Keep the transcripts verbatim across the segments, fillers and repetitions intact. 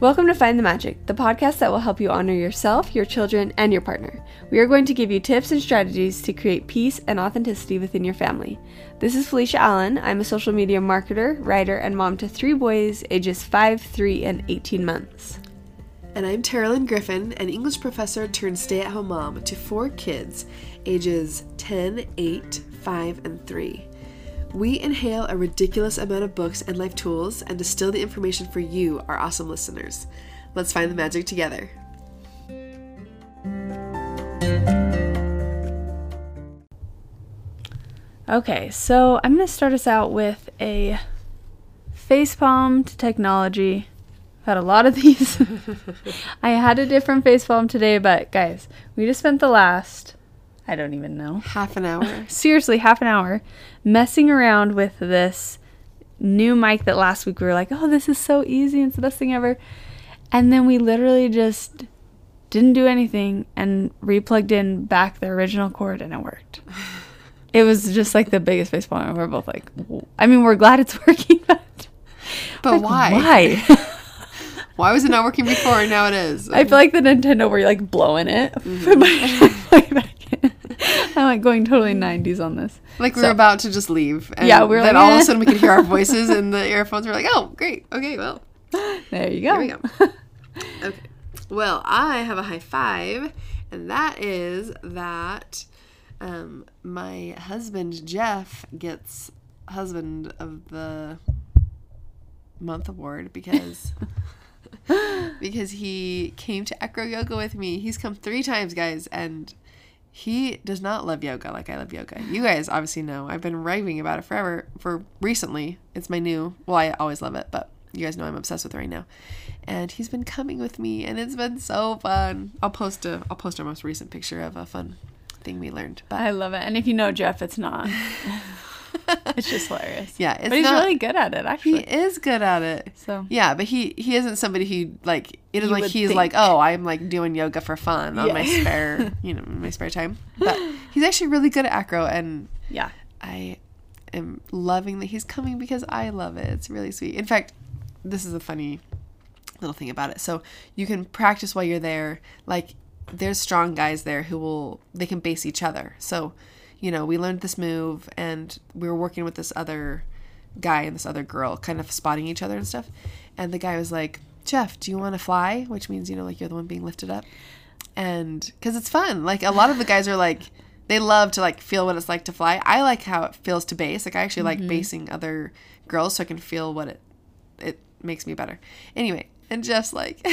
Welcome to Find the Magic, the podcast that will help you honor yourself, your children, and your partner. We are going to give you tips and strategies to create peace and authenticity within your family. This is Felicia Allen. I'm a social media marketer, writer, and mom to three boys, ages five, three, and eighteen months. And I'm Tara Lynn Griffin, an English professor turned stay-at-home mom to four kids, ages ten, eight, five, and three. We inhale a ridiculous amount of books and life tools and distill the information for you, our awesome listeners. Let's find the magic together. Okay, so I'm going to start us out with a facepalm to technology. I've had a lot of these. I had a different facepalm today, but guys, we just spent the last... I don't even know. Half an hour. Seriously, half an hour. Messing around with this new mic that last week we were like, oh, this is so easy. It's the best thing ever. And then we literally just didn't do anything and replugged in back the original cord and it worked. It was just like the biggest facepalm. And we're both like, whoa. I mean, we're glad it's working. But, but like, why? Why? Why was it not working before and now it is? I feel like the Nintendo where you're like blowing it. Mm-hmm. I'm like going totally nineties on this. Like we so. were about to just leave. And yeah, we were then like, all eh. of a sudden we could hear our voices in the earphones. We're like, oh, great. Okay, well. There you go. Here we go. Okay. Well, I have a high five, and that is that um, my husband, Jeff, gets Husband of the Month Award because... because he came to Acro Yoga with me. He's come three times, guys, and he does not love yoga like I love yoga. You guys obviously know. I've been raving about it forever. For recently, it's my new... Well, I always love it, but you guys know I'm obsessed with it right now. And he's been coming with me, and it's been so fun. I'll post a I'll post our most recent picture of a fun thing we learned. But I love it. And if you know Jeff, it's not. It's just hilarious. Yeah, it's but he's not, really good at it. Actually, he is good at it. So yeah, but he he isn't somebody who like it is like he's think. like oh I'm like doing yoga for fun yeah. on my spare you know my spare time. But he's actually really good at acro, and yeah, I am loving that he's coming because I love it. It's really sweet. In fact, this is a funny little thing about it. So you can practice while you're there. Like there's strong guys there who will they can base each other. So. You know, we learned this move, and we were working with this other guy and this other girl, kind of spotting each other and stuff. And the guy was like, Jeff, do you want to fly? Which means, you know, like you're the one being lifted up. And because it's fun. Like a lot of the guys are like, they love to like feel what it's like to fly. I like how it feels to base. Like I actually mm-hmm. like basing other girls so I can feel what it, it makes me better. Anyway, and Jeff's like,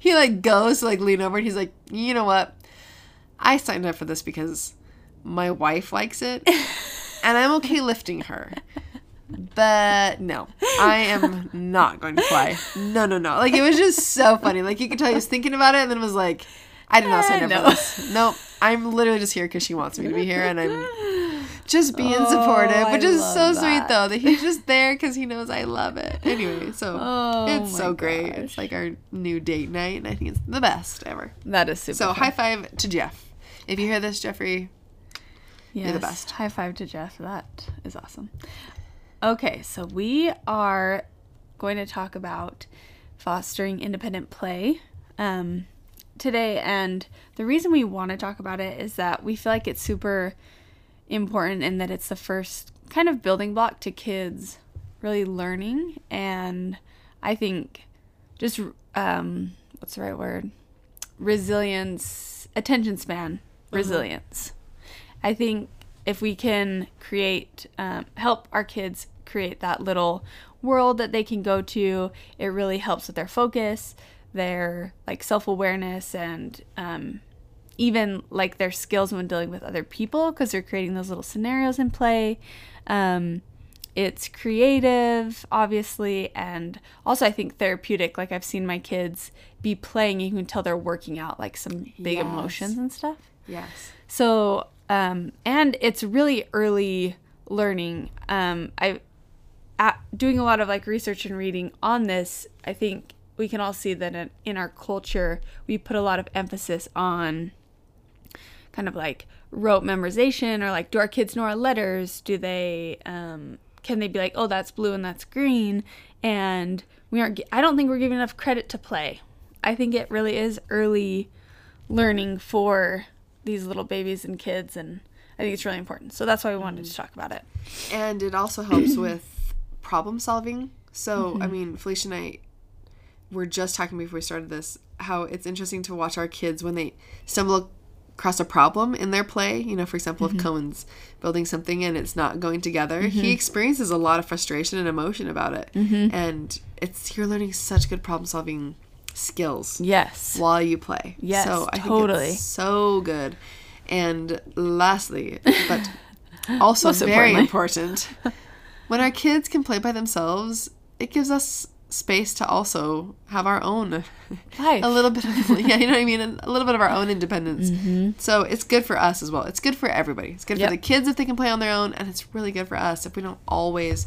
he like goes to like lean over and he's like, you know what? I signed up for this because... my wife likes it, and I'm okay lifting her. But no, I am not going to fly. No, no, no. Like, it was just so funny. Like, you could tell he was thinking about it, and then was like, I did not sign up no. for this. Nope. I'm literally just here because she wants me to be here, and I'm just being oh, supportive. Which is so that. sweet, though, that he's just there because he knows I love it. Anyway, so oh, it's so gosh. great. It's like our new date night, and I think it's the best ever. That is super So fun. High five to Jeff. If you hear this, Jeffrey... Yes. You're the best. High five to Jeff. That is awesome. Okay, so we are going to talk about fostering independent play um, today. And the reason we want to talk about it is that we feel like it's super important and that it's the first kind of building block to kids really learning. And I think just, um, what's the right word? Resilience, attention span, mm-hmm. resilience. I think if we can create, um, help our kids create that little world that they can go to, it really helps with their focus, their like self-awareness, and um, even like their skills when dealing with other people because they're creating those little scenarios in play. Um, it's creative, obviously, and also I think therapeutic. Like I've seen my kids be playing, you can tell they're working out like some big yes. emotions and stuff. Yes. So... Um, and it's really early learning. Um, I, at doing a lot of like research and reading on this, I think we can all see that in, in our culture, we put a lot of emphasis on kind of like rote memorization or like, do our kids know our letters? Do they, um, can they be like, oh, that's blue and that's green, and we aren't, I don't think we're giving enough credit to play. I think it really is early learning for these little babies and kids, and I think it's really important. So that's why we wanted to talk about it. And it also helps with problem solving. So, mm-hmm. I mean, Felicia and I were just talking before we started this, how it's interesting to watch our kids when they stumble across a problem in their play. You know, for example, mm-hmm. if Cohen's building something and it's not going together, mm-hmm. he experiences a lot of frustration and emotion about it. Mm-hmm. And it's, you're learning such good problem solving skills. Yes. While you play. Yes, so I totally. think it's so good. And lastly, but also very important, when our kids can play by themselves, it gives us space to also have our own life. A little bit of, yeah, you know what I mean? A little bit of our own independence. Mm-hmm. So it's good for us as well. It's good for everybody. It's good yep. for the kids if they can play on their own, and it's really good for us if we don't always,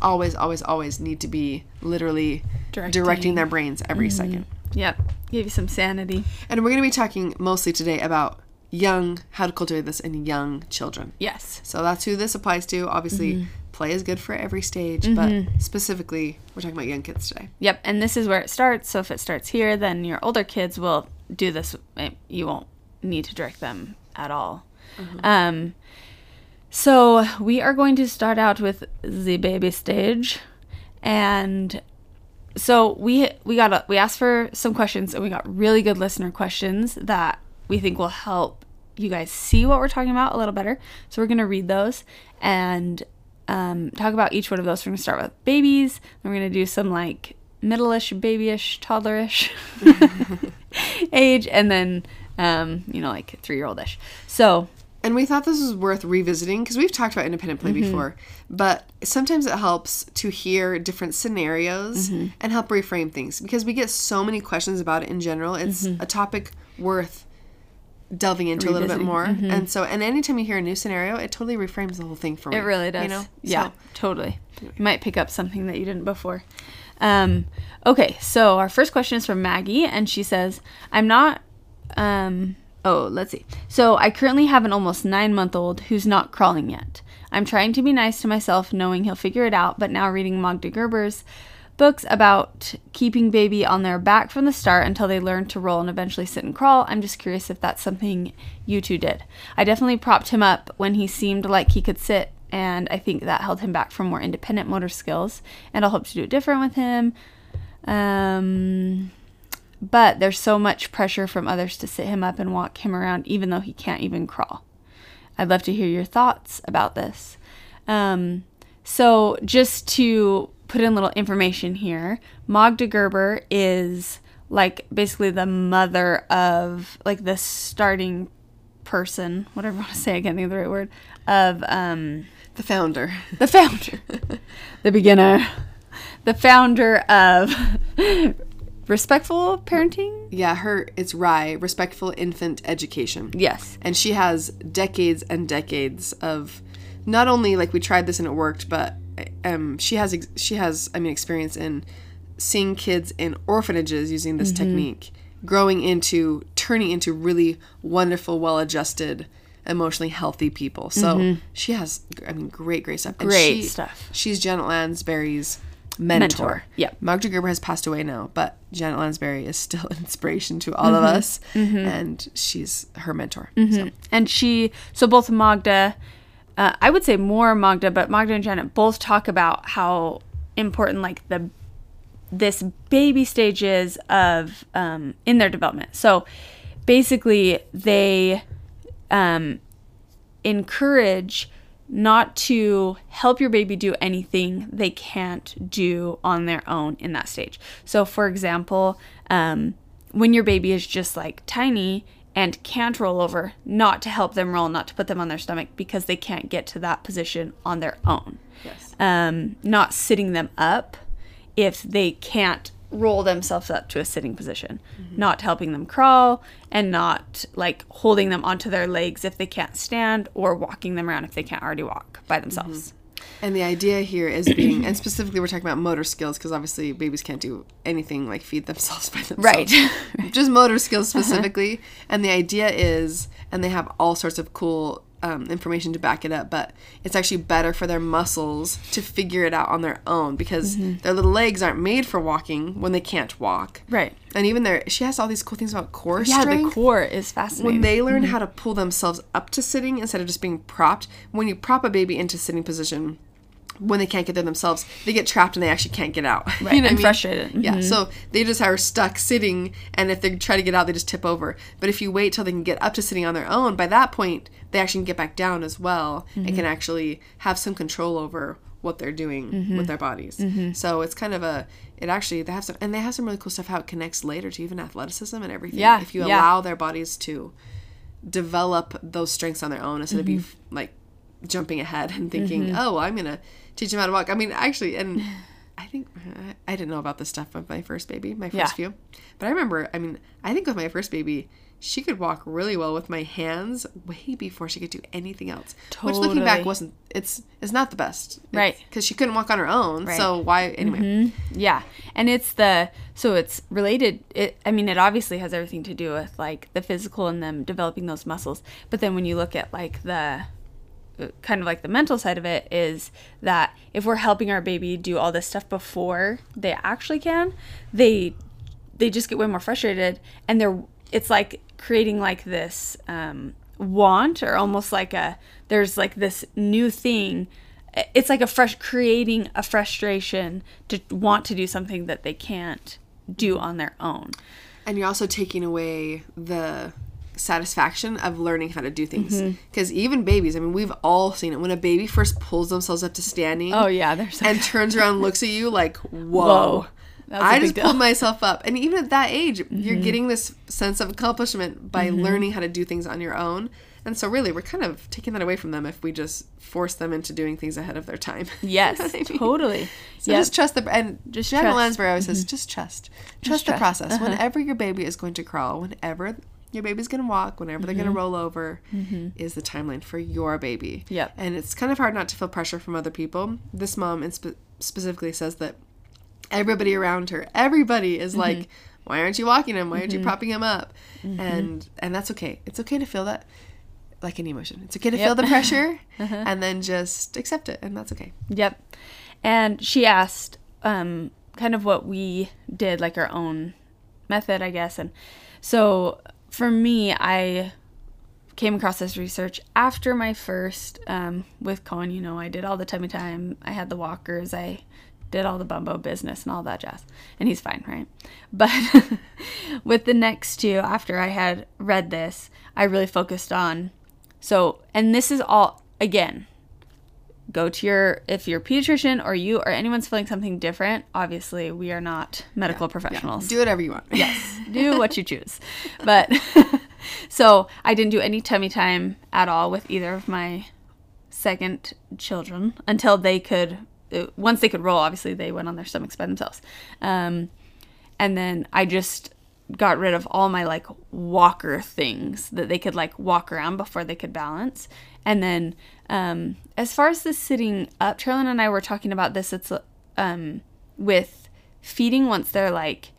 always, always, always need to be literally directing, directing their brains every mm-hmm. second. Yep. Give you some sanity. And we're going to be talking mostly today about young, how to cultivate this in young children. Yes. So that's who this applies to. Obviously, mm-hmm. play is good for every stage, mm-hmm. but specifically, we're talking about young kids today. Yep, and this is where it starts. So if it starts here, then your older kids will do this. You won't need to direct them at all. Mm-hmm. Um, so we are going to start out with the baby stage, and so we we got a, we asked for some questions, and we got really good listener questions that we think will help you guys see what we're talking about a little better. So we're going to read those and um, talk about each one of those. We're going to start with babies. We're going to do some like middle-ish, babyish, toddlerish age, and then um, you know, like three-year-old-ish. So, and we thought this was worth revisiting because we've talked about independent play mm-hmm. before, but sometimes it helps to hear different scenarios mm-hmm. and help reframe things, because we get so many questions about it in general. It's mm-hmm. a topic worth delving into Revisiting. a little bit more. Mm-hmm. And so, and anytime you hear a new scenario, it totally reframes the whole thing for me. It really does. You know? Yeah, so. Totally. Anyway. You might pick up something that you didn't before. Um, okay, so our first question is from Maggie, and she says, I'm not, um, oh, let's see. So I currently have an almost nine-month-old who's not crawling yet. I'm trying to be nice to myself, knowing he'll figure it out, but now reading Magda Gerber's books about keeping baby on their back from the start until they learn to roll and eventually sit and crawl. I'm just curious if that's something you two did. I definitely propped him up when he seemed like he could sit, and I think that held him back from more independent motor skills, and I'll hope to do it different with him. Um, but there's so much pressure from others to sit him up and walk him around, even though he can't even crawl. I'd love to hear your thoughts about this. Um, so just to put in little information here, Magda Gerber is like basically the mother of, like, the starting person, whatever I want to say, I can't think of the right word, of um the founder the founder the beginner the founder of respectful parenting. Yeah, her, it's R I E, respectful infant education. Yes, and she has decades and decades of not only like we tried this and it worked, but Um, she has ex- she has I mean experience in seeing kids in orphanages using this mm-hmm. technique, growing into turning into really wonderful, well-adjusted, emotionally healthy people. So mm-hmm. she has I mean great great stuff. And great she, stuff. She's Janet Lansbury's mentor. mentor. Yeah, Magda Gerber has passed away now, but Janet Lansbury is still an inspiration to all mm-hmm. of us, mm-hmm. and she's her mentor. Mm-hmm. So. And she so both Magda. Uh, I would say more Magda, but Magda and Janet both talk about how important like the this baby stage is of um, in their development. So basically, they um, encourage not to help your baby do anything they can't do on their own in that stage. So for example, um, when your baby is just like tiny and can't roll over, not to help them roll, not to put them on their stomach because they can't get to that position on their own. Yes. Um, not sitting them up if they can't roll themselves up to a sitting position. Mm-hmm. Not helping them crawl, and not like holding them onto their legs if they can't stand, or walking them around if they can't already walk by themselves. Mm-hmm. And the idea here is being, and specifically we're talking about motor skills, because obviously babies can't do anything like feed themselves by themselves. Right. Just motor skills specifically. Uh-huh. And the idea is, and they have all sorts of cool um, information to back it up, but it's actually better for their muscles to figure it out on their own, because mm-hmm. their little legs aren't made for walking when they can't walk. Right. And even there, she has all these cool things about core yeah, strength. Yeah, the core is fascinating. When they learn mm-hmm. how to pull themselves up to sitting instead of just being propped, when you prop a baby into sitting position, when they can't get there themselves, they get trapped and they actually can't get out. Right. You know, and I mean? Frustrated. Mm-hmm. Yeah. So they just are stuck sitting, and if they try to get out, they just tip over. But if you wait till they can get up to sitting on their own, by that point, they actually can get back down as well mm-hmm. and can actually have some control over what they're doing mm-hmm. with their bodies. Mm-hmm. So it's kind of a, it actually, they have some, and they have some really cool stuff how it connects later to even athleticism and everything. Yeah. If you yeah. allow their bodies to develop those strengths on their own instead mm-hmm. of you, like, jumping ahead and thinking, mm-hmm. oh, I'm going to teach them how to walk. I mean, actually, and I think, I didn't know about this stuff with my first baby, my first yeah. few. But I remember, I mean, I think with my first baby, she could walk really well with my hands way before she could do anything else. Totally. Which, looking back, wasn't, it's it's not the best. It's, right. Because she couldn't walk on her own, right. so why, anyway. Mm-hmm. Yeah. And it's the, so it's related, it, I mean, it obviously has everything to do with, like, the physical and them developing those muscles. But then when you look at, like, the... kind of like the mental side of it is that if we're helping our baby do all this stuff before they actually can, they they just get way more frustrated, and they're it's like creating like this um, want, or almost like a there's like this new thing. It's like a fresh creating a frustration to want to do something that they can't do on their own. And you're also taking away the satisfaction of learning how to do things, because mm-hmm. even babies, I mean, we've all seen it when a baby first pulls themselves up to standing oh yeah there's so and good. Turns around and looks at you like, whoa, whoa. I just deal. pulled myself up. And even at that age mm-hmm. you're getting this sense of accomplishment by mm-hmm. learning how to do things on your own. And so really we're kind of taking that away from them if we just force them into doing things ahead of their time. Yes. You know what I mean? Totally. So yep. just trust the, and just Janet Lansbury always mm-hmm. says just trust just trust the trust. process. Uh-huh. Whenever your baby is going to crawl, whenever your baby's going to walk, whenever mm-hmm. they're going to roll over, mm-hmm. is the timeline for your baby. Yep. And it's kind of hard not to feel pressure from other people. This mom in spe- specifically says that everybody around her, everybody is mm-hmm. like, why aren't you walking him? Why aren't mm-hmm. you propping him up? Mm-hmm. And and that's okay. It's okay to feel that, like an emotion. It's okay to yep. feel the pressure uh-huh. and then just accept it, and that's okay. Yep. And she asked um, kind of what we did, like our own method, I guess. And so... for me, I came across this research after my first um, with Cohen. You know, I did all the tummy time. I had the walkers. I did all the bumbo business and all that jazz. And he's fine, right? But with the next two, after I had read this, I really focused on. So, and this is all, again, go to your, if you're a pediatrician or you or anyone's feeling something different, obviously we are not medical yeah, professionals. Yeah. Do whatever you want. Yes. Do what you choose. But so I didn't do any tummy time at all with either of my second children until they could, once they could roll, obviously they went on their stomachs by themselves. Um, and then I just got rid of all my like walker things that they could like walk around before they could balance. And then um, as far as the sitting up, Charlyn and I were talking about this. It's um, with feeding once they're like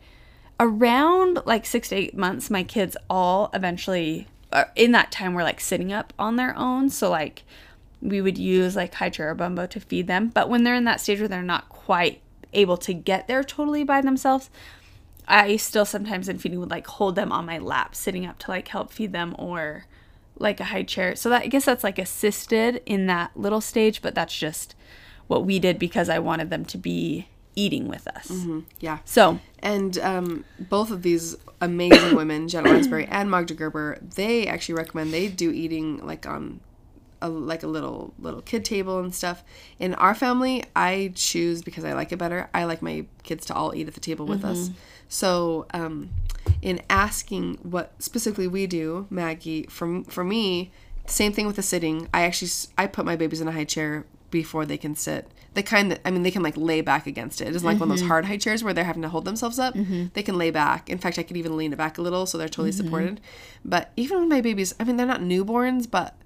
around like six to eight months, my kids all eventually uh, in that time were like sitting up on their own. So like we would use like high chair or bumbo to feed them. But when they're in that stage where they're not quite able to get there totally by themselves, I still sometimes in feeding would like hold them on my lap, sitting up to like help feed them, or like a high chair. So that, I guess that's like assisted in that little stage, but that's just what we did because I wanted them to be eating with us. Mm-hmm. Yeah. So. And um, both of these amazing women, Janet Lansbury and Magda Gerber, they actually recommend they do eating like on a, like a little little kid table and stuff. In our family, I choose because I like it better. I like my kids to all eat at the table with mm-hmm. us. So um, in asking what specifically we do, Maggie, from for me, same thing with the sitting. I actually I put my babies in a high chair before they can sit. The kind that, I mean, they can like lay back against it. It isn't like mm-hmm. one of those hard high chairs where they're having to hold themselves up. Mm-hmm. They can lay back. In fact, I could even lean it back a little so they're totally mm-hmm. supported. But even with my babies, I mean, they're not newborns, but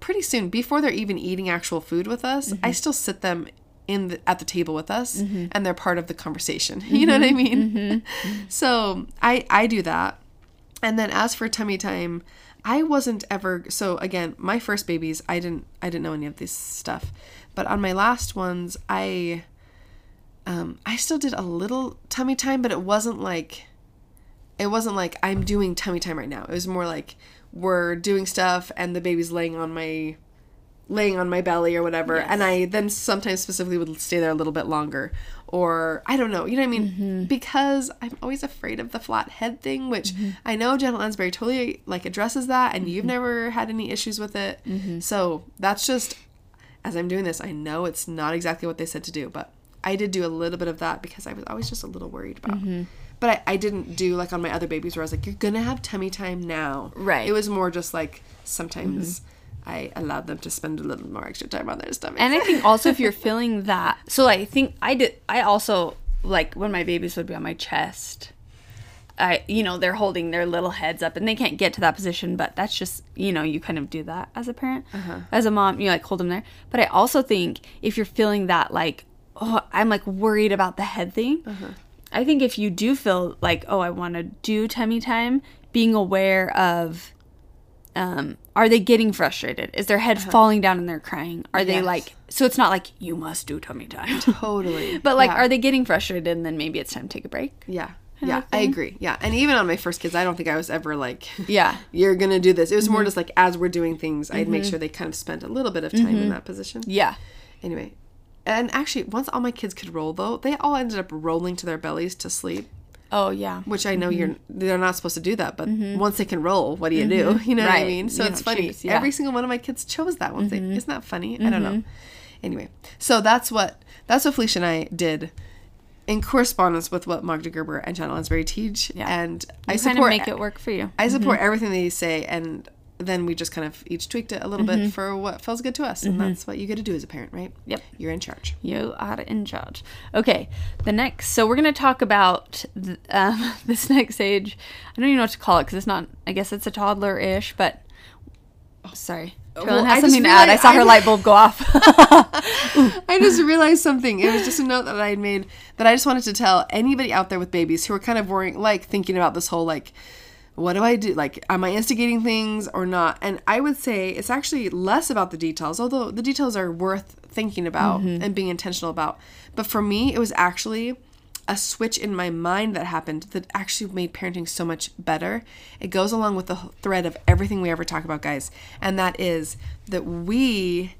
pretty soon, before they're even eating actual food with us, mm-hmm. I still sit them in the, at the table with us mm-hmm. and they're part of the conversation. Mm-hmm. You know what I mean? Mm-hmm. So I, I do that. And then as for tummy time, I wasn't ever, so again, my first babies, I didn't, I didn't know any of this stuff, but on my last ones, I, um, I still did a little tummy time, but it wasn't like, it wasn't like I'm doing tummy time right now. It was more like we're doing stuff and the baby's laying on my, laying on my belly or whatever. Yes. And I then sometimes specifically would stay there a little bit longer, or I don't know, you know what I mean? Mm-hmm. Because I'm always afraid of the flat head thing, which mm-hmm. I know Janet Lansbury totally like addresses that, and mm-hmm. you've never had any issues with it. Mm-hmm. So that's just, as I'm doing this, I know it's not exactly what they said to do, but I did do a little bit of that because I was always just a little worried about mm-hmm. But I, I didn't do, like, on my other babies where I was like, you're going to have tummy time now. Right. It was more just, like, sometimes mm-hmm. I allowed them to spend a little more extra time on their stomach. And I think also if you're feeling that. So, like, I think I did, I also, like, when my babies would be on my chest, I, you know, they're holding their little heads up. And they can't get to that position. But that's just, you know, you kind of do that as a parent. Uh-huh. As a mom, you, like, hold them there. But I also think if you're feeling that, like, oh, I'm, like, worried about the head thing. Uh-huh. I think if you do feel like, oh, I want to do tummy time, being aware of, um, are they getting frustrated? Is their head uh-huh. falling down and they're crying? Are yes. they like, so it's not like, you must do tummy time. Totally. But like, yeah. are they getting frustrated and then maybe it's time to take a break? Yeah. Yeah, I agree. Yeah. And even on my first kids, I don't think I was ever like, yeah, you're going to do this. It was mm-hmm. more just like, as we're doing things, I'd mm-hmm. make sure they kind of spent a little bit of time mm-hmm. in that position. Yeah. Anyway. And actually, once all my kids could roll, though, they all ended up rolling to their bellies to sleep. Oh, yeah. Which I know mm-hmm. you're they're not supposed to do that, but mm-hmm. once they can roll, what do you mm-hmm. do? You know right. what I mean? So yeah, it's funny. Choose, yeah. Every single one of my kids chose that once. Mm-hmm. They, isn't that funny? Mm-hmm. I don't know. Anyway, so that's what that's what Felicia and I did in correspondence with what Magda Gerber and Janet Lansbury teach. Yeah. And you I support kind of make it work for you. I support mm-hmm. everything they say, and then we just kind of each tweaked it a little mm-hmm. bit for what feels good to us. Mm-hmm. And that's what you get to do as a parent, right? Yep. You're in charge. You are in charge. Okay. The next, so we're going to talk about th- um, this next age. I don't even know what to call it because it's not, I guess it's a toddler-ish, but oh, sorry. Charlyn well, has I something to add. I saw I her light bulb go off. I just realized something. It was just a note that I had made that I just wanted to tell anybody out there with babies who are kind of worrying, like thinking about this whole like, what do I do? Like, am I instigating things or not? And I would say it's actually less about the details, although the details are worth thinking about mm-hmm. and being intentional about. But for me, it was actually a switch in my mind that happened that actually made parenting so much better. It goes along with the thread of everything we ever talk about, guys. And that is that we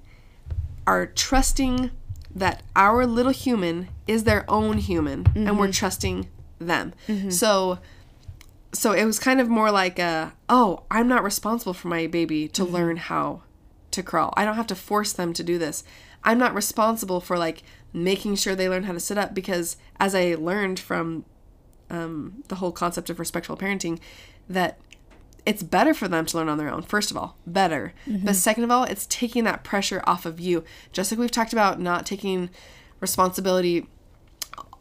are trusting that our little human is their own human mm-hmm. and we're trusting them. Mm-hmm. So... So it was kind of more like, a, oh, I'm not responsible for my baby to mm-hmm. learn how to crawl. I don't have to force them to do this. I'm not responsible for, like, making sure they learn how to sit up because, as I learned from um, the whole concept of respectful parenting, that it's better for them to learn on their own, first of all. Better. Mm-hmm. But second of all, it's taking that pressure off of you. Just like we've talked about not taking responsibility,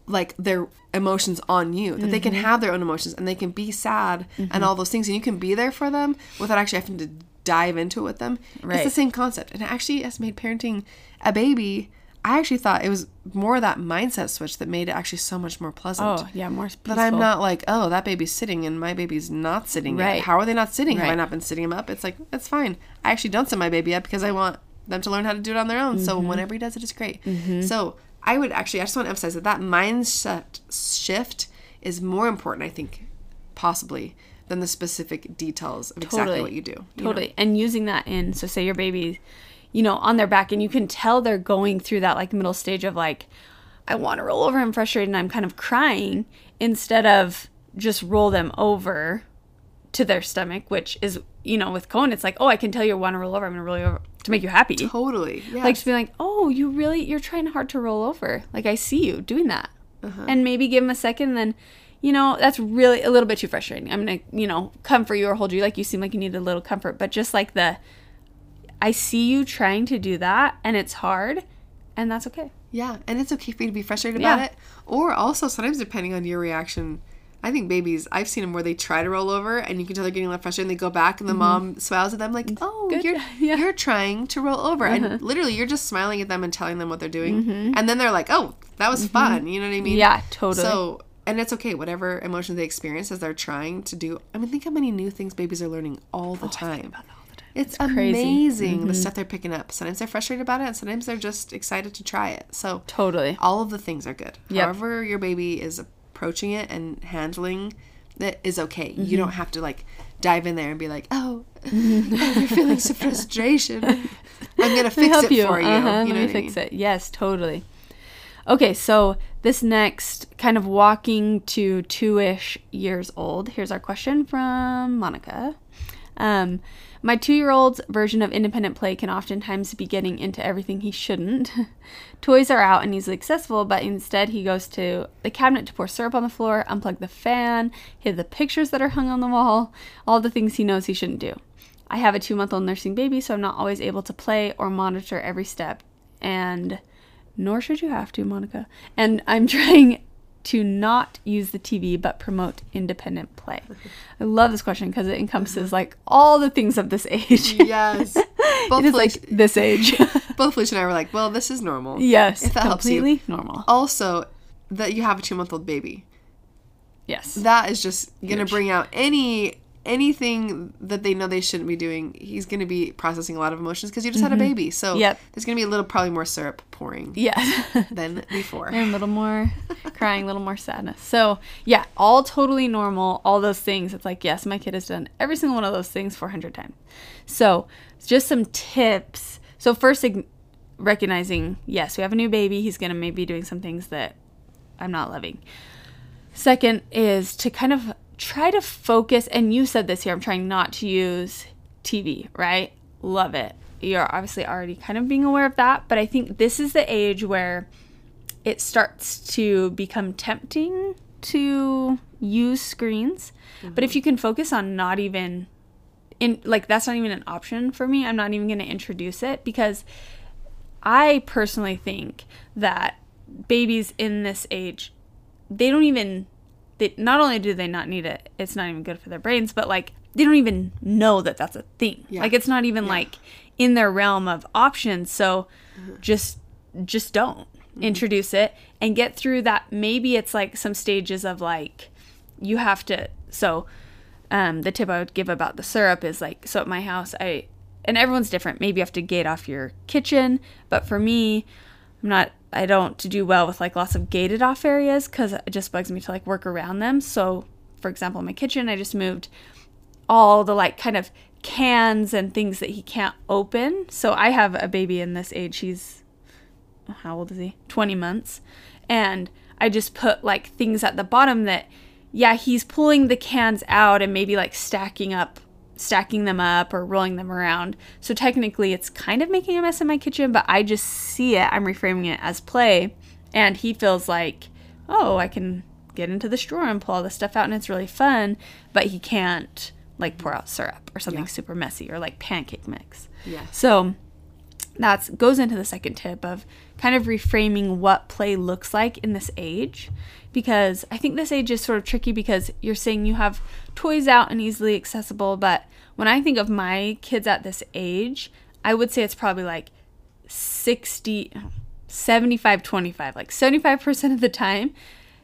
like, their emotions on you, that mm-hmm. they can have their own emotions and they can be sad mm-hmm. and all those things, and you can be there for them without actually having to dive into it with them. Right. It's the same concept, and it actually has made parenting a baby. I actually thought it was more that mindset switch that made it actually so much more pleasant. Oh, yeah, more peaceful. But I'm not like, oh, that baby's sitting and my baby's not sitting right. yet. How are they not sitting? Right. Have I not been sitting them up? It's like, that's fine. I actually don't sit my baby up because I want them to learn how to do it on their own. Mm-hmm. So whenever he does it, it's great. Mm-hmm. So I would actually, I just want to emphasize that that mindset shift is more important, I think, possibly, than the specific details of totally. exactly what you do. You totally. Know? And using that in, so say your baby, you know, on their back, and you can tell they're going through that, like, middle stage of, like, I want to roll over, I'm frustrated, and I'm kind of crying, instead of just roll them over to their stomach, which is, you know, with Cohen, it's like, oh, I can tell you want to roll over, I'm going to roll you over. To make you happy. Totally. Yes. Like, to be like, oh, you really, you're trying hard to roll over. Like, I see you doing that. Uh-huh. And maybe give them a second, and then, you know, that's really a little bit too frustrating. I'm going to, you know, comfort you or hold you. Like, you seem like you need a little comfort. But just like the, I see you trying to do that, and it's hard, and that's okay. Yeah. And it's okay for you to be frustrated yeah. about it. Or also, sometimes depending on your reaction, I think babies, I've seen them where they try to roll over and you can tell they're getting a little frustrated and they go back and the mm-hmm. mom smiles at them like, oh, Good. you're yeah. you're trying to roll over. Uh-huh. And literally you're just smiling at them and telling them what they're doing. Mm-hmm. And then they're like, oh, that was mm-hmm. fun. You know what I mean? Yeah, totally. So, And it's okay. Whatever emotion they experience as they're trying to do. I mean, think how many new things babies are learning all the oh, time. I think about that all the time. It's, it's amazing mm-hmm. the stuff they're picking up. Sometimes they're frustrated about it, and sometimes they're just excited to try it. So totally, all of the things are good. Yep. However your baby is approaching it and handling it is okay. Mm-hmm. You don't have to like dive in there and be like, oh, mm-hmm. oh you're feeling some frustration. I'm gonna fix help it you. for you. Uh-huh, you know let me fix I mean? it. Yes, totally. Okay, so this next kind of walking to two-ish years old. Here's our question from Monica. Um, my two-year-old's version of independent play can oftentimes be getting into everything he shouldn't. Toys are out and easily accessible, but instead he goes to the cabinet to pour syrup on the floor, unplug the fan, hid the pictures that are hung on the wall, all the things he knows he shouldn't do. I have a two-month-old nursing baby, so I'm not always able to play or monitor every step, and... nor should you have to, Monica. And I'm trying to not use the T V, but promote independent play. I love this question because it encompasses like all the things of this age. Yes. Both it is Felicia, like this age. Both Felicia and I were like, well, this is normal. Yes. If that completely helps you. normal. Also, that you have a two-month-old baby. Yes. That is just going to bring out any... anything that they know they shouldn't be doing. He's going to be processing a lot of emotions because you just mm-hmm. had a baby. So yep. there's going to be a little probably more syrup pouring yeah. than before. And a little more crying, a little more sadness. So, yeah, all totally normal, all those things. It's like, yes, my kid has done every single one of those things four hundred times. So just some tips. So first, recognizing, yes, we have a new baby. He's going to maybe be doing some things that I'm not loving. Second is to kind of try to focus, and you said this here, I'm trying not to use T V, right? Love it. You're obviously already kind of being aware of that, but I think this is the age where it starts to become tempting to use screens. Mm-hmm. But if you can focus on not even, in like that's not even an option for me, I'm not even going to introduce it, because I personally think that babies in this age, they don't even... They, not only do they not need it, it's not even good for their brains, but, like, they don't even know that that's a thing. Yeah. Like, it's not even, yeah. like, in their realm of options. So mm-hmm. just just don't mm-hmm. introduce it and get through that. Maybe it's, like, some stages of, like, you have to. So um, the tip I would give about the syrup is, like, so at my house, I, and everyone's different. Maybe you have to gate off your kitchen. But for me, I'm not. I don't do well with, like, lots of gated off areas because it just bugs me to, like, work around them. So, for example, my kitchen, I just moved all the, like, kind of cans and things that he can't open. So I have a baby in this age. He's, how old is he? twenty months. And I just put, like, things at the bottom that, yeah, he's pulling the cans out and maybe, like, stacking up, stacking them up or rolling them around. So technically it's kind of making a mess in my kitchen, but I just see it. I'm reframing it as play. And he feels like, oh, I can get into this drawer and pull all this stuff out and it's really fun, but he can't like pour out syrup or something yeah. super messy or like pancake mix. Yeah. So that's goes into the second tip of kind of reframing what play looks like in this age, because I think this age is sort of tricky because you're saying you have toys out and easily accessible, but when I think of my kids at this age, I would say it's probably like sixty, seventy-five, twenty-five, like seventy-five percent of the time,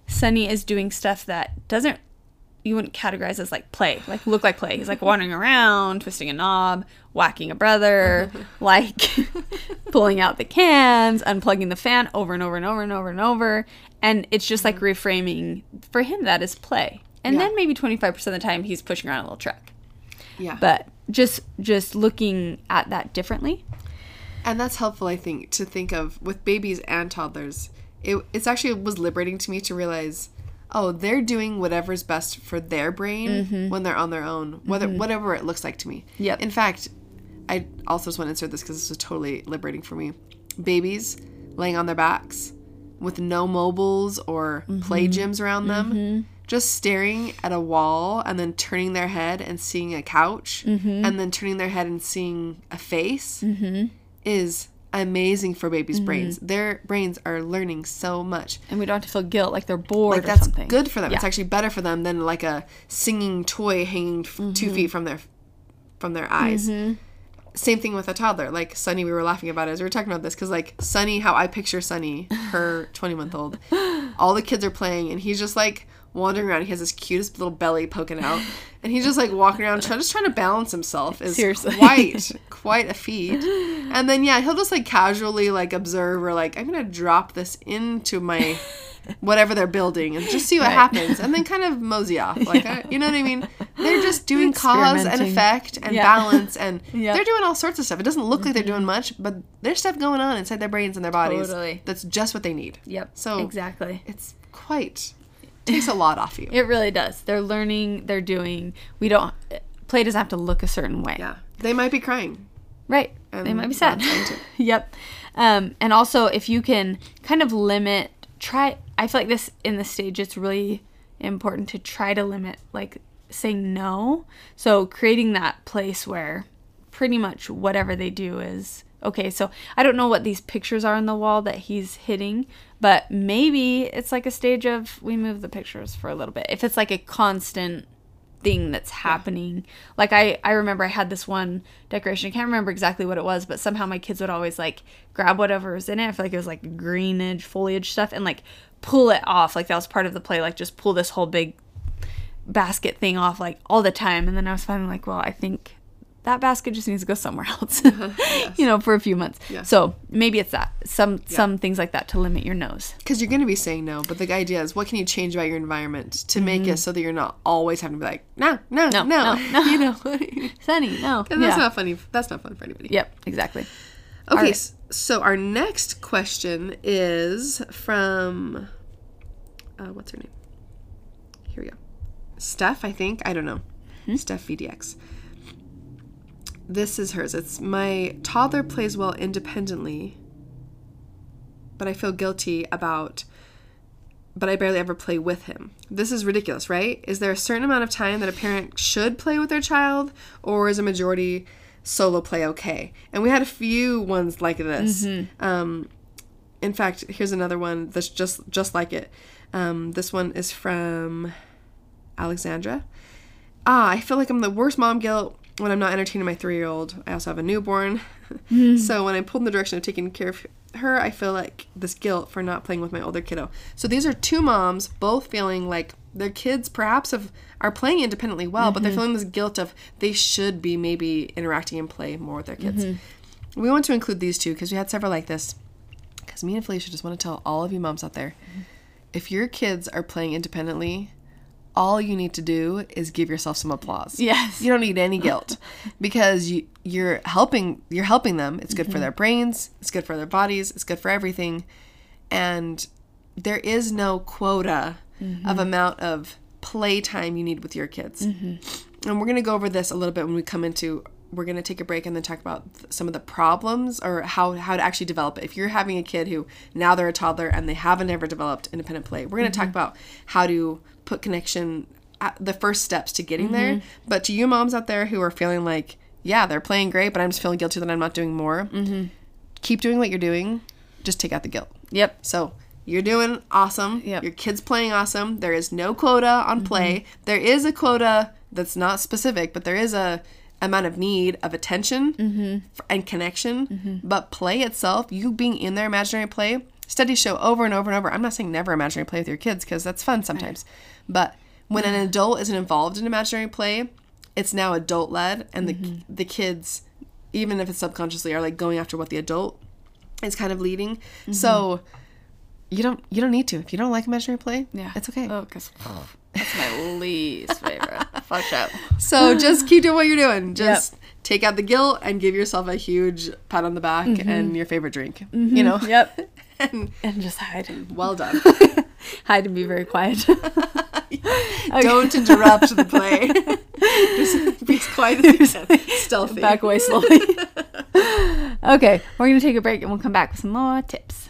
Sunny is doing stuff that doesn't, you wouldn't categorize as like play, like look like play. He's like wandering around, twisting a knob, whacking a brother, like pulling out the cans, unplugging the fan over and over and over and over and over. And it's just like reframing for him that is play. And yeah. then maybe twenty-five percent of the time he's pushing around a little truck. Yeah. But just just looking at that differently. And that's helpful, I think, to think of with babies and toddlers. It it's actually was liberating to me to realize, oh, they're doing whatever's best for their brain mm-hmm. when they're on their own, whether mm-hmm. whatever it looks like to me. Yep. In fact, I also just want to insert this because this was totally liberating for me. Babies laying on their backs with no mobiles or mm-hmm. play gyms around them, mm-hmm. just staring at a wall and then turning their head and seeing a couch mm-hmm. and then turning their head and seeing a face mm-hmm. is amazing for babies' mm-hmm. brains. Their brains are learning so much. And we don't have to feel guilt, like they're bored like or something. Like, that's good for them. Yeah. It's actually better for them than, like, a singing toy hanging mm-hmm. two feet from their from their eyes. Mm-hmm. Same thing with a toddler. Like, Sunny, we were laughing about it as we were talking about this, because, like, Sunny, how I picture Sunny, her twenty-month-old, all the kids are playing, and he's just, like, wandering around. He has his cutest little belly poking out. And he's just, like, walking around, try, just trying to balance himself. Is Seriously. quite, quite a feat. And then, yeah, he'll just, like, casually, like, observe or, like, I'm going to drop this into my whatever they're building and just see what right. happens. And then kind of mosey off. Like, yeah. I, you know what I mean? They're just doing cause and effect and yeah. balance. And yeah. they're doing all sorts of stuff. It doesn't look mm-hmm. like they're doing much, but there's stuff going on inside their brains and their bodies. Totally. That's just what they need. Yep. So exactly. It's quite... takes a lot off you. It really does. They're learning, they're doing. We don't, play doesn't have to look a certain way. Yeah. They might be crying. Right. And they might be sad. Yep. Um, and also, if you can kind of limit, try, I feel like this, in this stage, it's really important to try to limit, like, saying no. So, creating that place where pretty much whatever they do is, okay, so I don't know what these pictures are on the wall that he's hitting, but maybe it's like a stage of we move the pictures for a little bit. If it's like a constant thing that's happening. Yeah. Like I, I remember I had this one decoration. I can't remember exactly what it was, but somehow my kids would always like grab whatever was in it. I feel like it was like greenage, foliage stuff and like pull it off. Like that was part of the play. Like just pull this whole big basket thing off like all the time. And then I was finally like, well, I think that basket just needs to go somewhere else, yes. you know, for a few months. Yeah. So maybe it's that, some yeah. some things like that to limit your no's. Because you're going to be saying no, but the idea is what can you change about your environment to mm-hmm. make it so that you're not always having to be like, no, no, no, no, no. you know. Sunny, no. Because that's yeah. not funny. That's not fun for anybody. Yep, exactly. Okay, right. So our next question is from, uh, what's her name? Here we go. Steph, I think. I don't know. Hmm? Steph V D X. This is hers. It's, my toddler plays well independently, but I feel guilty about, but I barely ever play with him. This is ridiculous, right? Is there a certain amount of time that a parent should play with their child, or is a majority solo play okay? And we had a few ones like this. Mm-hmm. Um, in fact, here's another one that's just, just like it. Um, this one is from Alexandra. Ah, I feel like I'm the worst mom guilt when I'm not entertaining my three-year-old. I also have a newborn. Mm. So when I pulled in the direction of taking care of her, I feel like this guilt for not playing with my older kiddo. So these are two moms both feeling like their kids perhaps have, are playing independently well, mm-hmm. but they're feeling this guilt of they should be maybe interacting and play more with their kids. Mm-hmm. We want to include these two because we had several like this. Because me and Felicia just want to tell all of you moms out there, mm-hmm. if your kids are playing independently, all you need to do is give yourself some applause. Yes. You don't need any guilt because you, you're helping you're helping them. It's good mm-hmm. for their brains. It's good for their bodies. It's good for everything. And there is no quota mm-hmm. of amount of playtime you need with your kids. Mm-hmm. And we're going to go over this a little bit when we come into, we're going to take a break and then talk about some of the problems or how, how to actually develop it. If you're having a kid who now they're a toddler and they haven't ever developed independent play, we're going to mm-hmm. talk about how to put connection, uh, the first steps to getting mm-hmm. there. But to you moms out there who are feeling like, yeah, they're playing great, but I'm just feeling guilty that I'm not doing more. Mm-hmm. Keep doing what you're doing. Just take out the guilt. Yep. So you're doing awesome. Yep. Your kid's playing awesome. There is no quota on mm-hmm. play. There is a quota that's not specific, but there is a amount of need of attention mm-hmm. for, and connection. Mm-hmm. But play itself, you being in their imaginary play, studies show over and over and over. I'm not saying never imaginary play with your kids because that's fun sometimes. Right. But when an adult isn't involved in imaginary play, it's now adult-led, and the mm-hmm. the kids, even if it's subconsciously, are like going after what the adult is kind of leading. Mm-hmm. So you don't you don't need to. If you don't like imaginary play, yeah, it's okay. Oh, because oh, that's my least favorite. Fuck up. So just keep doing what you're doing. Just yep. take out the guilt and give yourself a huge pat on the back mm-hmm. and your favorite drink. Mm-hmm. You know. Yep. And, and just hide. Well done. Hide and be very quiet. Okay. Don't interrupt the play. Just be as quiet as you can. Stealthy. Back away slowly. Okay, we're going to take a break and we'll come back with some more tips.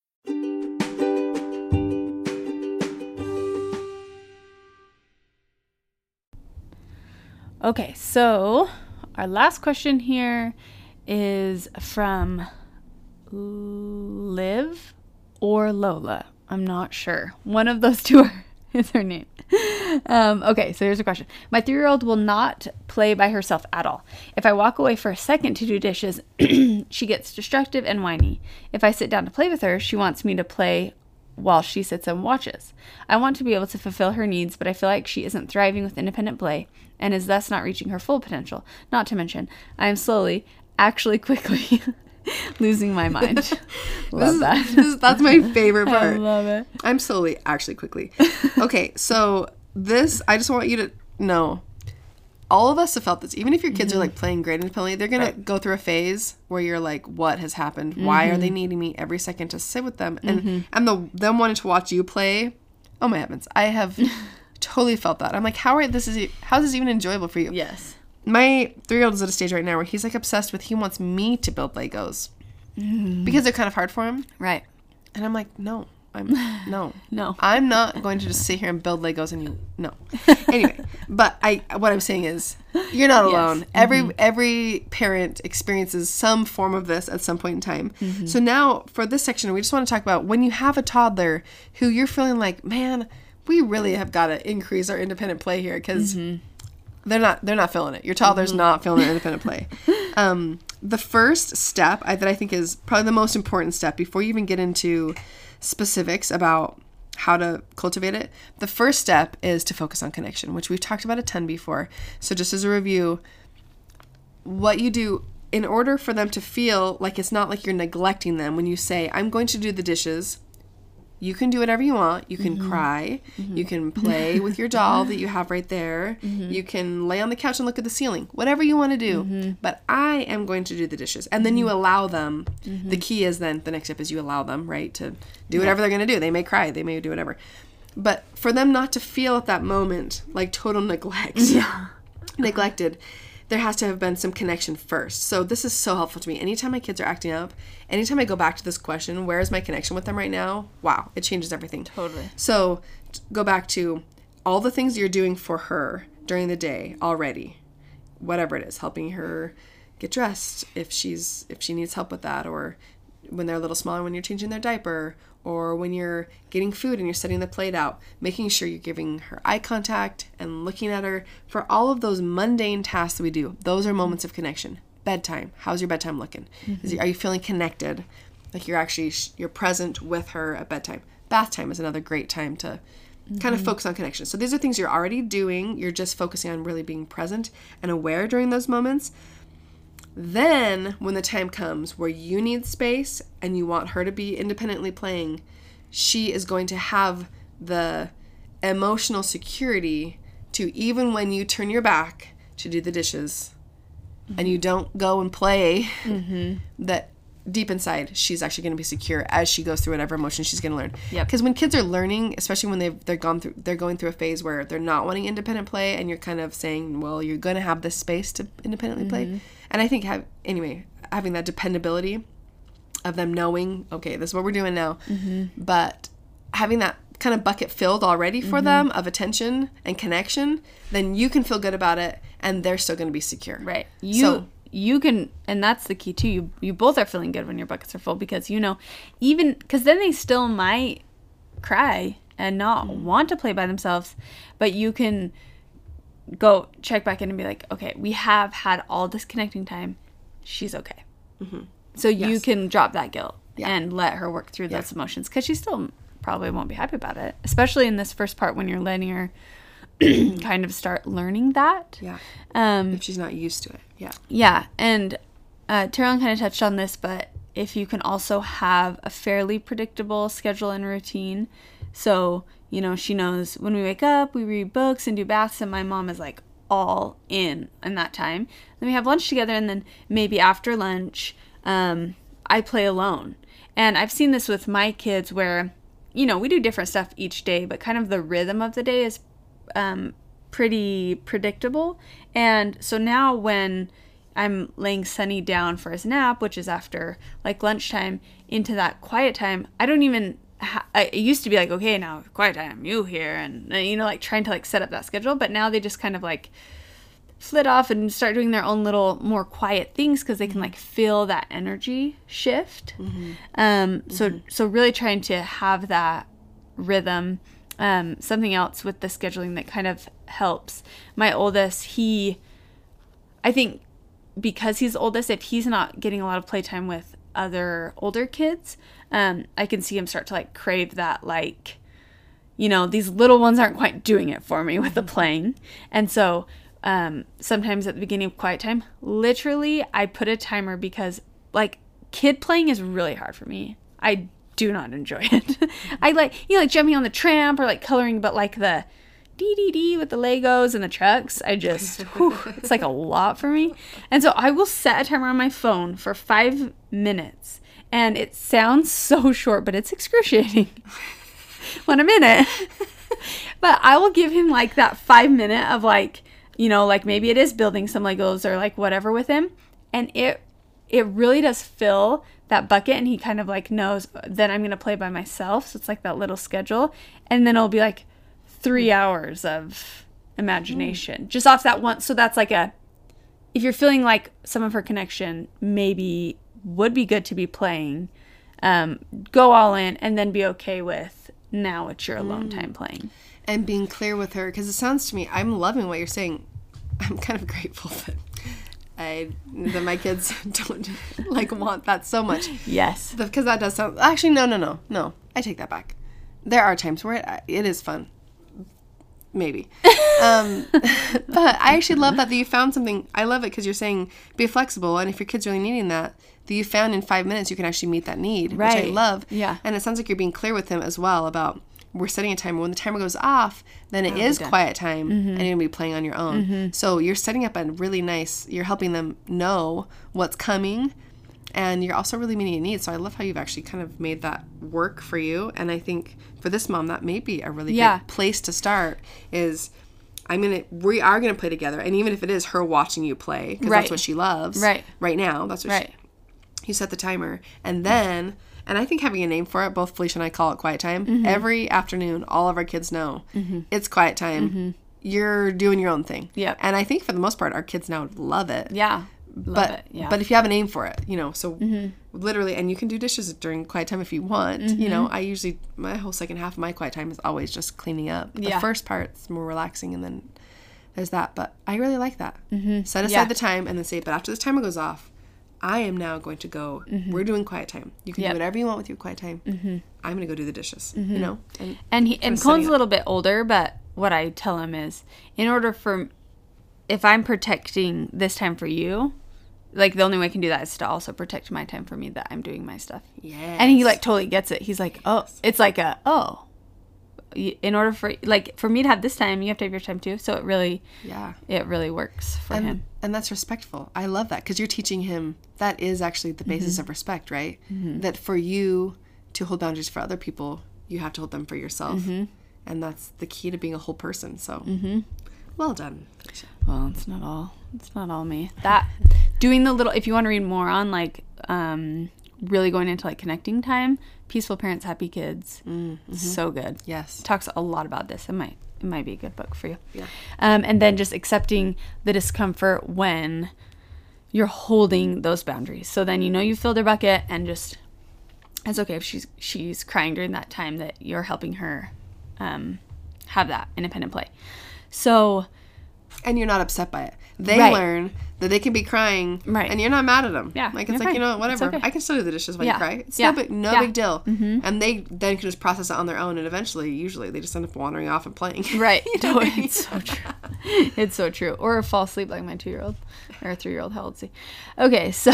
Okay, so our last question here is from Liv or Lola. I'm not sure. One of those two are, is her name. Um, okay, so here's a question. My three-year-old will not play by herself at all. If I walk away for a second to do dishes, she gets destructive and whiny. If I sit down to play with her, she wants me to play while she sits and watches. I want to be able to fulfill her needs, but I feel like she isn't thriving with independent play and is thus not reaching her full potential. Not to mention, I am slowly, actually quickly, losing my mind. Love that. This is, that's my favorite part. I love it. I'm slowly, actually quickly. Okay, so this, I just want you to know, all of us have felt this. Even if your kids mm-hmm. are like playing grade independently, they're going right. to go through a phase where you're like, what has happened? Mm-hmm. Why are they needing me every second to sit with them? And mm-hmm. and the them wanting to watch you play. Oh my heavens. I have totally felt that. I'm like, how are this is how is this even enjoyable for you? Yes. My three-year-old is at a stage right now where he's like obsessed with, he wants me to build Legos mm. because they're kind of hard for him. Right. And I'm like, no. I'm no no I'm not going to just sit here and build Legos and you no anyway but I what I'm saying is you're not yes. alone. Every mm-hmm. every parent experiences some form of this at some point in time. Mm-hmm. So now for this section we just want to talk about when you have a toddler who you're feeling like, man, we really have got to increase our independent play here because mm-hmm. they're not they're not feeling it. Your toddler's mm-hmm. not feeling independent play. Um, the first step I, that I think is probably the most important step before you even get into specifics about how to cultivate it, the first step is to focus on connection, which we've talked about a ton before. So just as a review, what you do in order for them to feel like it's not like you're neglecting them when you say, I'm going to do the dishes, you can do whatever you want. You can mm-hmm. cry. Mm-hmm. You can play with your doll that you have right there. Mm-hmm. You can lay on the couch and look at the ceiling. Whatever you want to do. Mm-hmm. But I am going to do the dishes. And then you allow them. Mm-hmm. The key is then, the next step is you allow them, right, to do whatever yeah. they're going to do. They may cry. They may do whatever. But for them not to feel at that moment like total neglect, yeah. neglected, there has to have been some connection first. So this is so helpful to me. Anytime my kids are acting up, anytime I go back to this question, where is my connection with them right now? Wow, it changes everything. Totally. So go back to all the things you're doing for her during the day already, whatever it is, helping her get dressed if she's if she needs help with that, or when they're a little smaller, when you're changing their diaper, or when you're getting food and you're setting the plate out, making sure you're giving her eye contact and looking at her. For all of those mundane tasks that we do, those are moments of connection. Bedtime. How's your bedtime looking? Mm-hmm. Is, are you feeling connected? Like you're actually, you're present with her at bedtime. Bath time is another great time to mm-hmm. kind of focus on connection. So these are things you're already doing. You're just focusing on really being present and aware during those moments. Then when the time comes where you need space and you want her to be independently playing, she is going to have the emotional security to, even when you turn your back to do the dishes mm-hmm. and you don't go and play, mm-hmm. that deep inside she's actually going to be secure as she goes through whatever emotion she's going to learn. Yeah. Because when kids are learning, especially when they've they're gone through they're going through a phase where they're not wanting independent play, and you're kind of saying, well, you're going to have this space to independently mm-hmm. play. And I think, have, anyway, having that dependability of them knowing, okay, this is what we're doing now, mm-hmm. but having that kind of bucket filled already for mm-hmm. them of attention and connection, then you can feel good about it, and they're still going to be secure. Right. You so, you can, and that's the key too. You you both are feeling good when your buckets are full, because you know, even because then they still might cry and not mm-hmm. want to play by themselves, but you can go check back in and be like, okay, we have had all this connecting time. She's okay. Mm-hmm. So yes. you can drop that guilt yeah. and let her work through yeah. those emotions, because she still probably won't be happy about it, especially in this first part when you're letting her kind of start learning that. Yeah. Um, if she's not used to it. Yeah. Yeah. And uh, Tara kind of touched on this, but if you can also have a fairly predictable schedule and routine. So, you know, she knows when we wake up, we read books and do baths, and my mom is like all in in that time. Then we have lunch together, and then maybe after lunch, um, I play alone. And I've seen this with my kids where, you know, we do different stuff each day, but kind of the rhythm of the day is um, pretty predictable. And so now when I'm laying Sunny down for his nap, which is after like lunchtime, into that quiet time. I don't even, ha- it used to be like, okay, now quiet time, you here, and, you know, like trying to like set up that schedule. But now they just kind of like flit off and start doing their own little more quiet things because they can like feel that energy shift. Mm-hmm. Um, so, mm-hmm. so really trying to have that rhythm. Um, something else with the scheduling that kind of helps. My oldest, he, I think, because he's the oldest, if he's not getting a lot of playtime with other older kids, um, I can see him start to like crave that, like, you know, these little ones aren't quite doing it for me with the playing. And so um, sometimes at the beginning of quiet time, literally I put a timer because like kid playing is really hard for me. I do not enjoy it. I like, you know, like jumping on the tramp or like coloring, but like the dee dee dee with the Legos and the trucks, I just, whew, it's like a lot for me. And so I will set a timer on my phone for five minutes. And it sounds so short, but it's excruciating when I'm in it. But I will give him like that five minute of like, you know, like maybe it is building some Legos or like whatever with him. And it, it really does fill that bucket, and he kind of like knows that I'm going to play by myself. So it's like that little schedule. And then it'll be like three hours of imagination, mm. just off that one. So that's like a, if you're feeling like some of her connection maybe would be good to be playing, um, go all in and then be okay with now it's your alone mm. time playing. And being clear with her, because it sounds to me, I'm loving what you're saying. I'm kind of grateful that I, that my kids don't like want that so much. Yes. Because that does sound, actually, no, no, no, no. I take that back. There are times where it, it is fun. Maybe. Um, but I actually love that, that you found something. I love it because you're saying be flexible. And if your kid's really needing that, that you found in five minutes you can actually meet that need, right. Which I love. Yeah. And it sounds like you're being clear with them as well about we're setting a timer. When the timer goes off, then it I'll is quiet time mm-hmm. and you'll be playing on your own. Mm-hmm. So you're setting up a really nice, you're helping them know what's coming. And you're also really meeting a need. So I love how you've actually kind of made that work for you. And I think for this mom, that may be a really yeah. good place to start is I'm going to, we are going to play together. And even if it is her watching you play, because right. that's what she loves right, right now, that's what right. she, you set the timer. And then, and I think having a name for it, both Felicia and I call it quiet time. Mm-hmm. Every afternoon, all of our kids know mm-hmm. it's quiet time. Mm-hmm. You're doing your own thing. Yep. And I think for the most part, our kids now love it. Yeah. Love but it, yeah. but if you have a name for it, you know, so mm-hmm. literally, and you can do dishes during quiet time if you want, mm-hmm. you know, I usually, my whole second half of my quiet time is always just cleaning up. The yeah. first part's more relaxing, and then there's that, but I really like that. Mm-hmm. Set aside yeah. the time and then say, but after this timer goes off, I am now going to go, mm-hmm. we're doing quiet time. You can yep. do whatever you want with your quiet time. Mm-hmm. I'm going to go do the dishes, mm-hmm. you know. And, and, he, and Colin's a little bit older, but what I tell him is in order for, if I'm protecting this time for you, like the only way I can do that is to also protect my time for me that I'm doing my stuff. Yeah. And he like totally gets it. He's like, oh, it's like a, oh, in order for, like for me to have this time, you have to have your time too. So it really, yeah, it really works for and, him. And that's respectful. I love that because you're teaching him that is actually the basis mm-hmm. of respect, right? Mm-hmm. That for you to hold boundaries for other people, you have to hold them for yourself. Mm-hmm. And that's the key to being a whole person. So mm-hmm. well done. Well, it's not all, it's not all me. That, doing the little, if you want to read more on, like, um, really going into, like, connecting time, Peaceful Parents, Happy Kids, mm-hmm. so good. Yes. Talks a lot about this. It might, it might be a good book for you. Yeah. Um, and then just accepting the discomfort when you're holding those boundaries. So then you know you filled her bucket, and just, it's okay if she's, she's crying during that time that you're helping her um, have that independent play. So... and you're not upset by it. They right. learn that they can be crying, right. and you're not mad at them. Yeah, like it's like fine. You know, whatever. Okay. I can still do the dishes while yeah. you cry. It's yeah. no big, no yeah. big deal. Mm-hmm. And they then can just process it on their own, and eventually, usually, they just end up wandering off and playing. Right. You know, no, it's so true. It's so true. Or fall asleep like my two-year-old or three-year-old. How old is he? Okay, so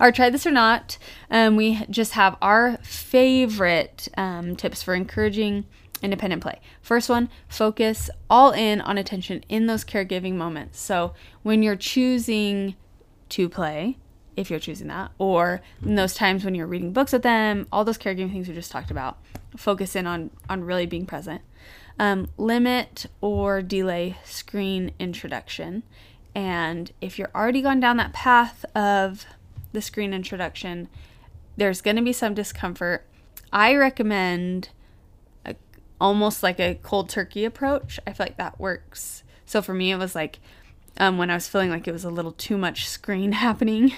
our try this or not. Um, we just have our favorite um, tips for encouraging independent play. First one, focus all in on attention in those caregiving moments. So when you're choosing to play, if you're choosing that, or in those times when you're reading books with them, all those caregiving things we just talked about, focus in on, on really being present. Um, limit or delay screen introduction. And if you're already gone down that path of the screen introduction, there's going to be some discomfort. I recommend a, almost like a cold turkey approach. I feel like that works. So for me, it was like um, when I was feeling like it was a little too much screen happening.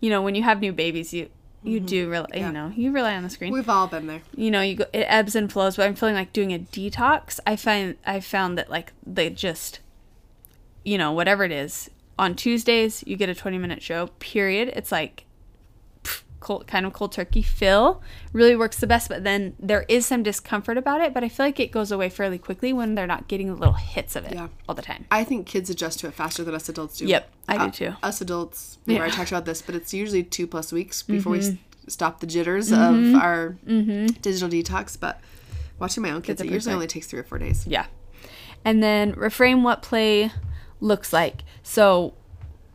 You know, when you have new babies, you you mm-hmm. do rely, yeah. you know, you rely on the screen. We've all been there. You know, you go, it ebbs and flows. But I'm feeling like doing a detox. I find I found that like they just, you know, whatever it is. On Tuesdays, you get a twenty-minute show, period. It's like pff, cold, kind of cold turkey feel. Really works the best, but then there is some discomfort about it, but I feel like it goes away fairly quickly when they're not getting the little hits of it yeah. all the time. I think kids adjust to it faster than us adults do. Yep, I uh, do too. Us adults, we yeah. already talked about this, but it's usually two plus weeks before mm-hmm. we s- stop the jitters mm-hmm. of our mm-hmm. digital detox, but watching my own kids, it usually only takes three or four days. Yeah. And then reframe what play looks like. So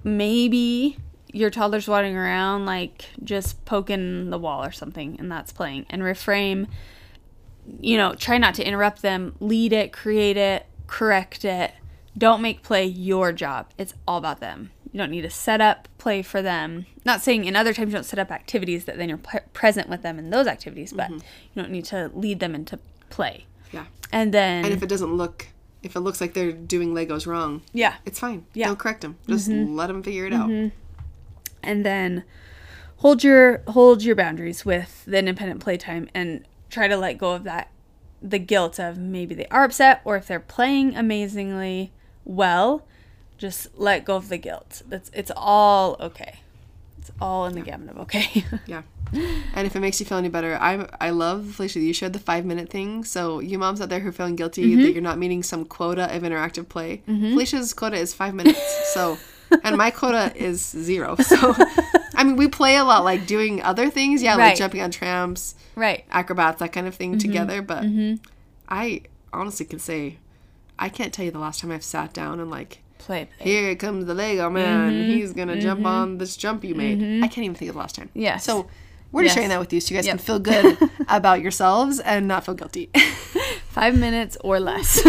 maybe your toddler's waddling around like just poking the wall or something, and that's playing. And reframe, you know, try not to interrupt them. Lead it, create it, correct it. Don't make play your job. It's all about them. You don't need to set up play for them. Not saying in other times you don't set up activities that then you're p- present with them in those activities, but mm-hmm. you don't need to lead them into play. Yeah. And then... And if it doesn't look... If it looks like they're doing Legos wrong, yeah, it's fine. Yeah. Don't correct them. Just mm-hmm. let them figure it mm-hmm. out. And then hold your hold your boundaries with the independent playtime and try to let go of that, the guilt of maybe they are upset, or if they're playing amazingly well, just let go of the guilt. That's it's all okay. It's all in the yeah. gamut of okay. yeah. And if it makes you feel any better, I I love, Felicia, you shared the five-minute thing. So you moms out there who are feeling guilty mm-hmm. that you're not meeting some quota of interactive play, mm-hmm. Felicia's quota is five minutes. So, and my quota is zero. So, I mean, we play a lot, like doing other things. Yeah, right. Like jumping on tramps, right? Acrobats, that kind of thing mm-hmm. together. But mm-hmm. I honestly can say I can't tell you the last time I've sat down and like, Play, play. Here comes the Lego man. Mm-hmm. He's going to mm-hmm. jump on this jump you made. Mm-hmm. I can't even think of the last time. Yeah. So, we're just yes. sharing that with you so you guys yep. can feel good about yourselves and not feel guilty. Five minutes or less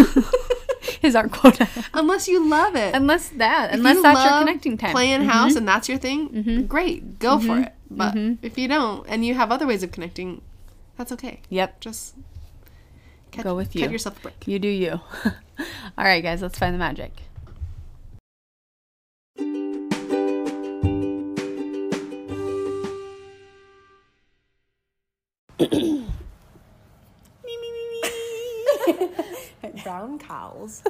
is our quota. Unless you love it. Unless that. If unless you that's your connecting time. Playing mm-hmm. house and that's your thing, mm-hmm. great. Go mm-hmm. for it. But mm-hmm. if you don't and you have other ways of connecting, that's okay. Yep. Just catch, go with you. Give yourself a break. You do you. All right, guys, let's find the magic. me, me, me, me. Brown cows.